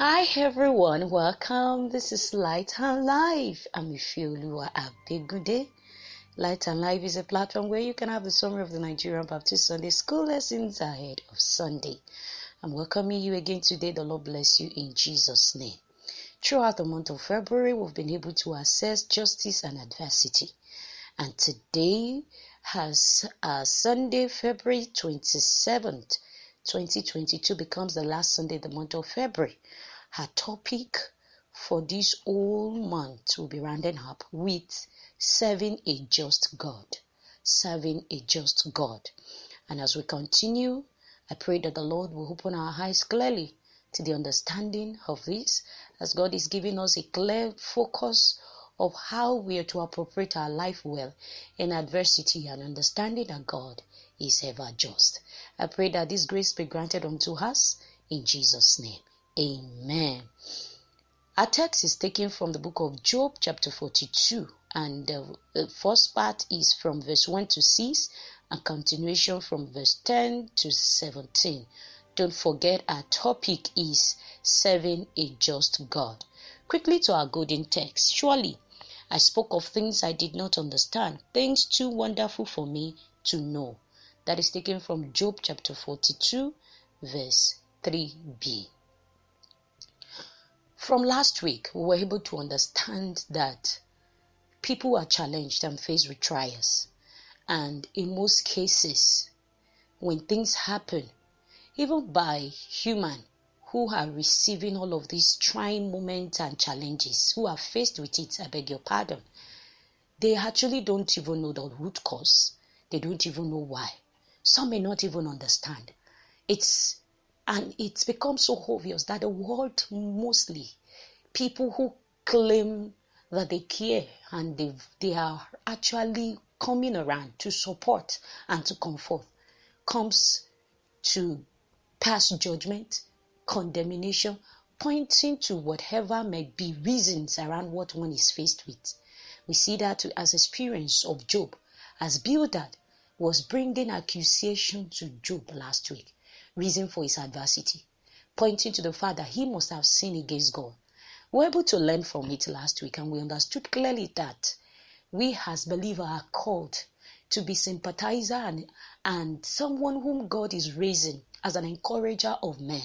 Hi everyone, welcome. This is Light and Life. I'm Ifeoluwa Abegude. Light and Life is a platform where you can have the summary of the Nigerian Baptist Sunday school lessons ahead of Sunday. I'm welcoming you again today. The Lord bless you in Jesus' name. Throughout the month of February, we've been able to assess justice and adversity. And today has Sunday, February 27th, 2022 becomes the last Sunday of the month of February. Our topic for this whole month will be rounding up with serving a just God. Serving a just God. And as we continue, I pray that the Lord will open our eyes clearly to the understanding of this, as God is giving us a clear focus of how we are to appropriate our life well in adversity and understanding that God is ever just. I pray that this grace be granted unto us in Jesus' name. Amen. Our text is taken from the book of Job chapter 42, and the first part is from verse 1 to 6 and continuation from verse 10 to 17. Don't forget our topic is serving a just God. Quickly to our golden text. Surely I spoke of things I did not understand, things too wonderful for me to know. That is taken from Job chapter 42, verse 3b. From last week, we were able to understand that people are challenged and faced with trials. And in most cases, when things happen, even by human who are receiving all of these trying moments and challenges, who are faced with it, I beg your pardon, they actually don't even know the root cause. They don't even know why. Some may not even understand. It's become so obvious that the world, mostly people who claim that they care and they are actually coming around to support and to comfort, comes to pass judgment, condemnation, pointing to whatever may be reasons around what one is faced with. We see that as experience of Job, as Bildad was bringing accusation to Job last week, reason for his adversity, pointing to the fact that he must have sinned against God. We were able to learn from it last week, and we understood clearly that we as believers are called to be sympathizer and someone whom God is raising as an encourager of men,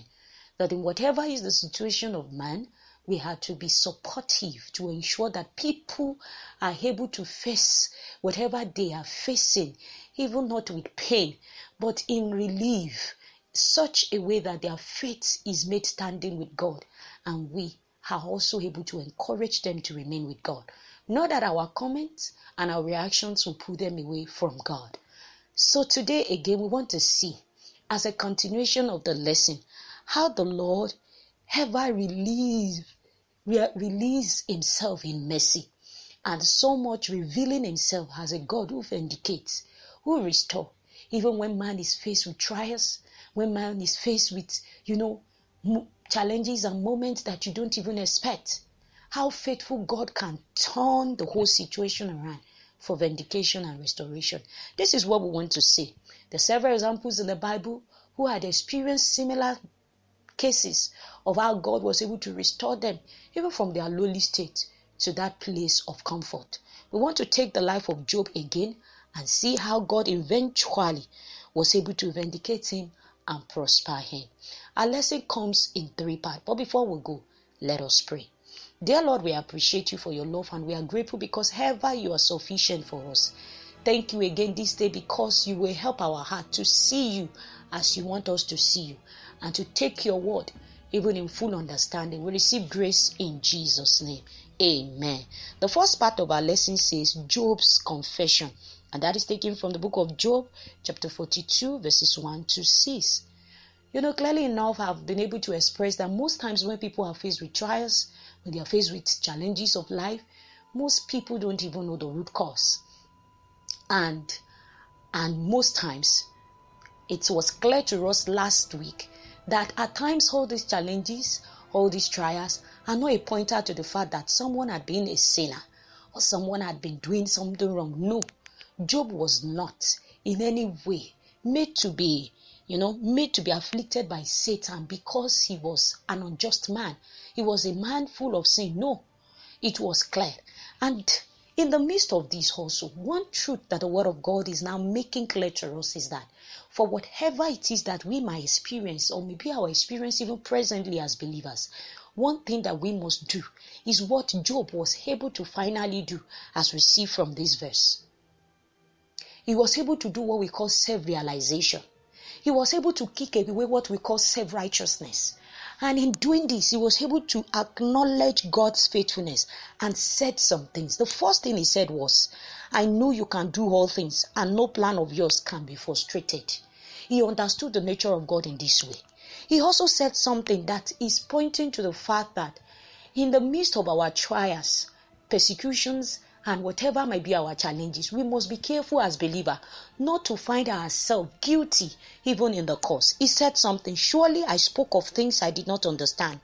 that in whatever is the situation of man, we have to be supportive to ensure that people are able to face whatever they are facing, even not with pain, but in relief, such a way that their faith is made standing with God. And we are also able to encourage them to remain with God. Not that our comments and our reactions will pull them away from God. So today again, we want to see, as a continuation of the lesson, how the Lord ever release himself in mercy, and so much revealing himself as a God who vindicates, who restores, even when man is faced with trials, when man is faced with, challenges and moments that you don't even expect. How faithful God can turn the whole situation around for vindication and restoration. This is what we want to see. There are several examples in the Bible who had experienced similar cases of how God was able to restore them, even from their lowly state, to that place of comfort. We want to take the life of Job again and see how God eventually was able to vindicate him and prosper him. Our lesson comes in three parts, but before we go, let us pray. Dear Lord, we appreciate you for your love, and we are grateful because ever you are sufficient for us. Thank you again this day because you will help our heart to see you as you want us to see you, and to take your word even in full understanding. We receive grace in Jesus' name. Amen. The first part of our lesson says Job's confession, and that is taken from the book of Job chapter 42 verses 1 to 6. Clearly enough, I've been able to express that most times when people are faced with trials, when they are faced with challenges of life, most people don't even know the root cause. And most times, it was clear to us last week that at times all these challenges, all these trials are not a pointer to the fact that someone had been a sinner or someone had been doing something wrong. No, Job was not in any way made to be made to be afflicted by Satan because he was an unjust man. He was a man full of sin. No, it was clear. And in the midst of this also, one truth that the Word of God is now making clear to us is that for whatever it is that we might experience, or maybe our experience even presently as believers, one thing that we must do is what Job was able to finally do, as we see from this verse. He was able to do what we call self-realization. He was able to kick away what we call self-righteousness. And in doing this, he was able to acknowledge God's faithfulness and said some things. The first thing he said was, I know you can do all things, and no plan of yours can be frustrated. He understood the nature of God in this way. He also said something that is pointing to the fact that in the midst of our trials, persecutions, and whatever might be our challenges, we must be careful as believers not to find ourselves guilty even in the cause. He said something, surely I spoke of things I did not understand,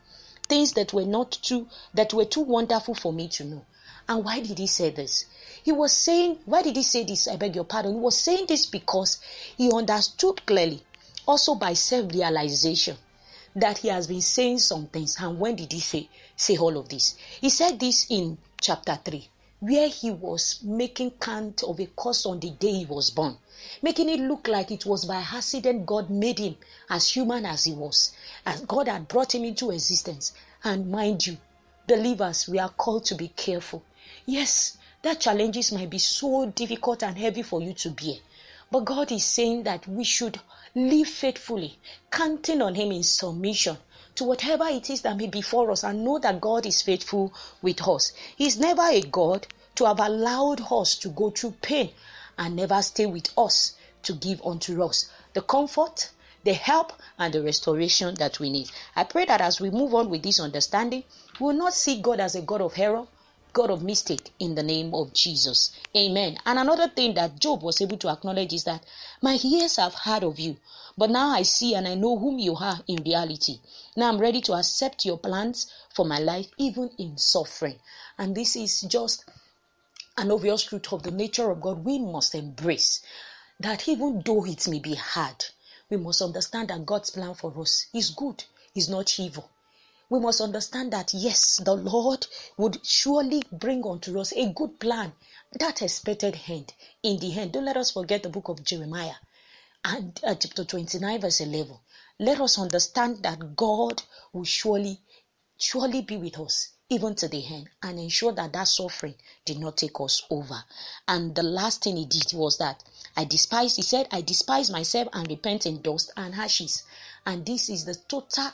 things that were too wonderful for me to know. And why did he say this? Why did he say this? I beg your pardon. He was saying this because he understood clearly, also by self-realization, that he has been saying some things. And when did he say all of this? He said this in chapter 3. Where he was making count of a curse on the day he was born, making it look like it was by accident God made him as human as he was, as God had brought him into existence. And mind you, believers, we are called to be careful. Yes, that challenges might be so difficult and heavy for you to bear, but God is saying that we should live faithfully, counting on him in submission to whatever it is that may be before us, and know that God is faithful with us. He's never a God to have allowed us to go through pain and never stay with us to give unto us the comfort, the help, and the restoration that we need. I pray that as we move on with this understanding, we will not see God as a God of error, God of mistake, in the name of Jesus. Amen. And another thing that Job was able to acknowledge is that my ears have heard of you, but now I see and I know whom you are in reality. Now I'm ready to accept your plans for my life, even in suffering. And this is just an obvious truth of the nature of God we must embrace, that even though it may be hard, we must understand that God's plan for us is good, is not evil. We must understand that, yes, the Lord would surely bring unto us a good plan, that expected end. In the end, don't let us forget the book of Jeremiah, and chapter 29 verse 11. Let us understand that God will surely be with us even to the end, and ensure that suffering did not take us over. And the last thing he did was that he said, I despise myself and repent in dust and ashes. And this is the total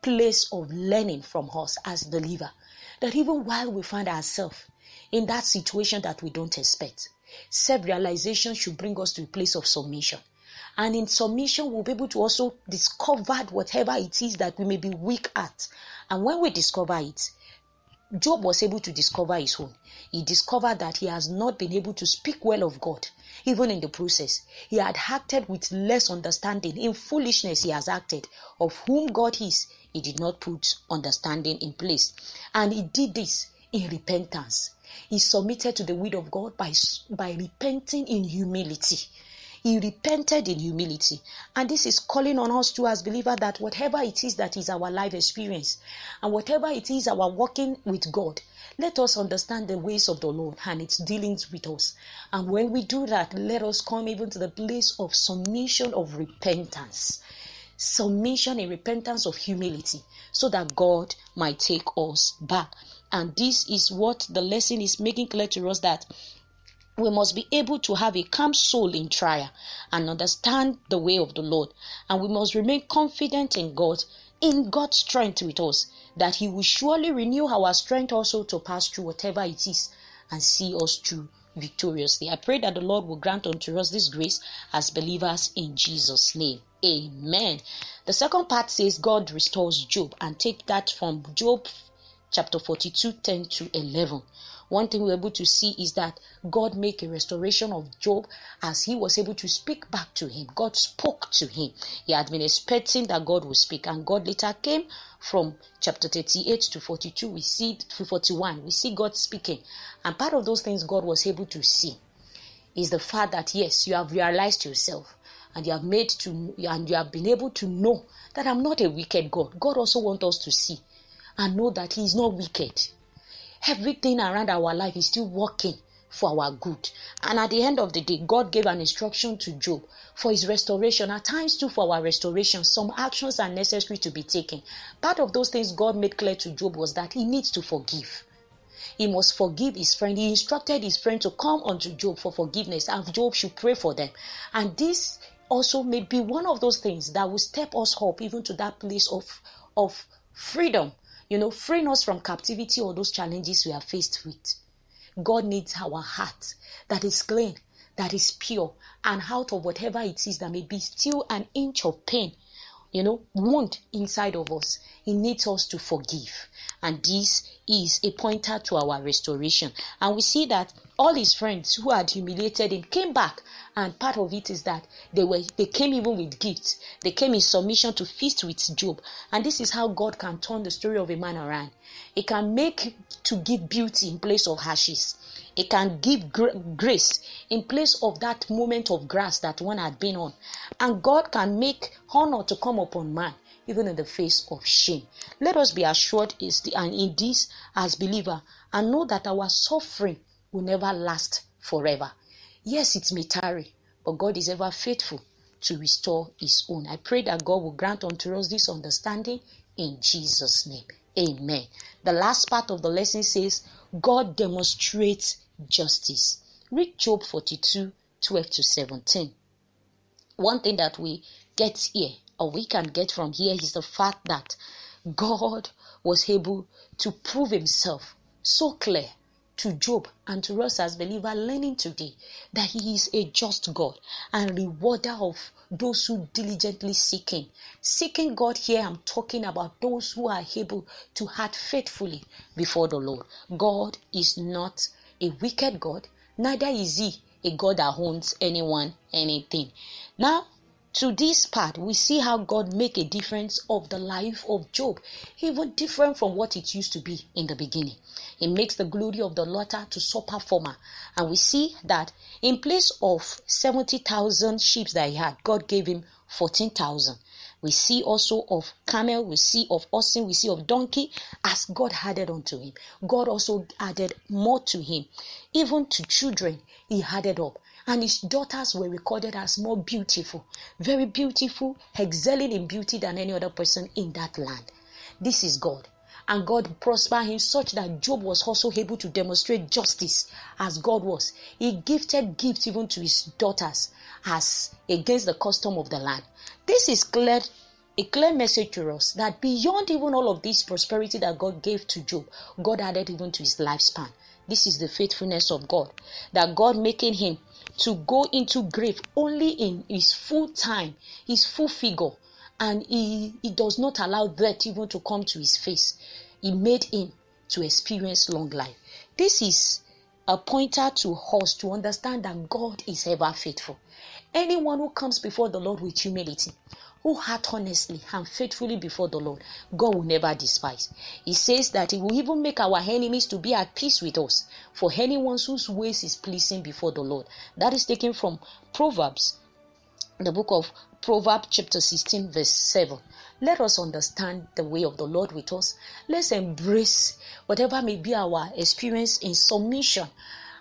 place of learning from us as believer, that even while we find ourselves in that situation that we don't expect, self-realization should bring us to a place of submission. And in submission, we'll be able to also discover whatever it is that we may be weak at. And when we discover it, Job was able to discover his own. He discovered that he has not been able to speak well of God. Even in the process, he had acted with less understanding. In foolishness, he has acted. Of whom God is, he did not put understanding in place. And he did this in repentance. He submitted to the will of God by repenting in humility. He repented in humility. And this is calling on us too as believers, that whatever it is that is our life experience, and whatever it is our walking with God, let us understand the ways of the Lord and its dealings with us. And when we do that, let us come even to the place of submission, of repentance. Submission and repentance of humility, so that God might take us back. And this is what the lesson is making clear to us, that we must be able to have a calm soul in trial and understand the way of the Lord. And we must remain confident in God's strength with us, that he will surely renew our strength also to pass through whatever it is and see us through victoriously. I pray that the Lord will grant unto us this grace as believers in Jesus' name. Amen. The second part says God restores Job, and take that from Job chapter 42, 10 to 11. One thing we're able to see is that God made a restoration of Job as he was able to speak back to him. God spoke to him. He had been expecting that God would speak, and God later came. From chapter 38 to 42, to 41, we see God speaking. And part of those things God was able to see is the fact that, yes, you have realized yourself. and you have been able to know that I'm not a wicked God. God also wants us to see and know that He is not wicked. Everything around our life is still working for our good. And at the end of the day, God gave an instruction to Job for his restoration. At times too, for our restoration, some actions are necessary to be taken. Part of those things God made clear to Job was that he needs to forgive. He must forgive his friend. He instructed his friend to come unto Job for forgiveness, and Job should pray for them. And this also may be one of those things that will step us up even to that place of freedom, freeing us from captivity or those challenges we are faced with. God needs our heart that is clean, that is pure, and out of whatever it is that may be still an inch of pain, wound inside of us. He needs us to forgive. And this is a pointer to our restoration. And we see that all his friends who had humiliated him came back. And part of it is that they came even with gifts. They came in submission to feast with Job. And this is how God can turn the story of a man around. It can make to give beauty in place of ashes. It can give grace in place of that moment of grass that one had been on. And God can make honor to come upon man, even in the face of shame. Let us be assured in this as believer, and know that our suffering will never last forever. Yes, it may tarry, but God is ever faithful to restore His own. I pray that God will grant unto us this understanding in Jesus' name. Amen. The last part of the lesson says, God demonstrates justice. Read Job 42:12-17. One thing that we get here, or we can get from here, is the fact that God was able to prove Himself so clear to Job and to us as believers learning today that He is a just God and rewarder of those who diligently seek Him. Seeking God here, I'm talking about those who are able to act faithfully before the Lord. God is not a wicked God, neither is He a God that owns anyone, anything. Now, to this part, we see how God make a difference of the life of Job, even different from what it used to be in the beginning. He makes the glory of the latter to suffer former. And we see that in place of 70,000 sheep that he had, God gave him 14,000. We see also of camel, we see of oxen, we see of donkey, as God added unto him. God also added more to him. Even to children, he added up. And his daughters were recorded as more beautiful, very beautiful, excelling in beauty than any other person in that land. This is God. And God prospered him such that Job was also able to demonstrate justice as God was. He gifted gifts even to his daughters as against the custom of the land. This is a clear message to us that beyond even all of this prosperity that God gave to Job, God added even to his lifespan. This is the faithfulness of God, that God making him to go into grave only in his full time, his full figure, and he does not allow death even to come to his face. He made him to experience long life. This is a pointer to us to understand that God is ever faithful. Anyone who comes before the Lord with humility, who acts honestly and faithfully before the Lord, God will never despise. He says that He will even make our enemies to be at peace with us, for anyone whose ways is pleasing before the Lord. That is taken from Proverbs, the book of Proverbs chapter 16 verse 7. Let us understand the way of the Lord with us. Let's embrace whatever may be our experience in submission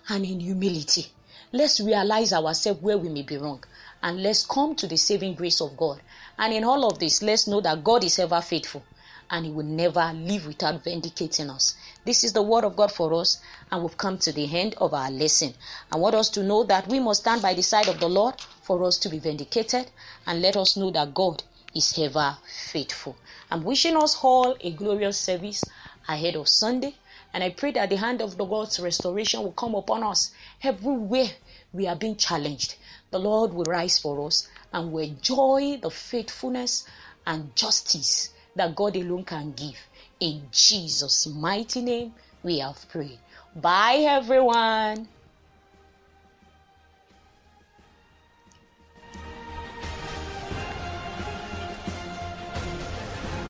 and in humility. Let's realize ourselves where we may be wrong, and let's come to the saving grace of God. And in all of this, let's know that God is ever faithful, and He will never leave without vindicating us. This is the word of God for us, and we've come to the end of our lesson. I want us to know that we must stand by the side of the Lord for us to be vindicated, and let us know that God is ever faithful. I'm wishing us all a glorious service ahead of Sunday, and I pray that the hand of the God's restoration will come upon us everywhere we are being challenged. The Lord will rise for us, and we enjoy the faithfulness and justice that God alone can give. In Jesus' mighty name, we have prayed. Bye, everyone.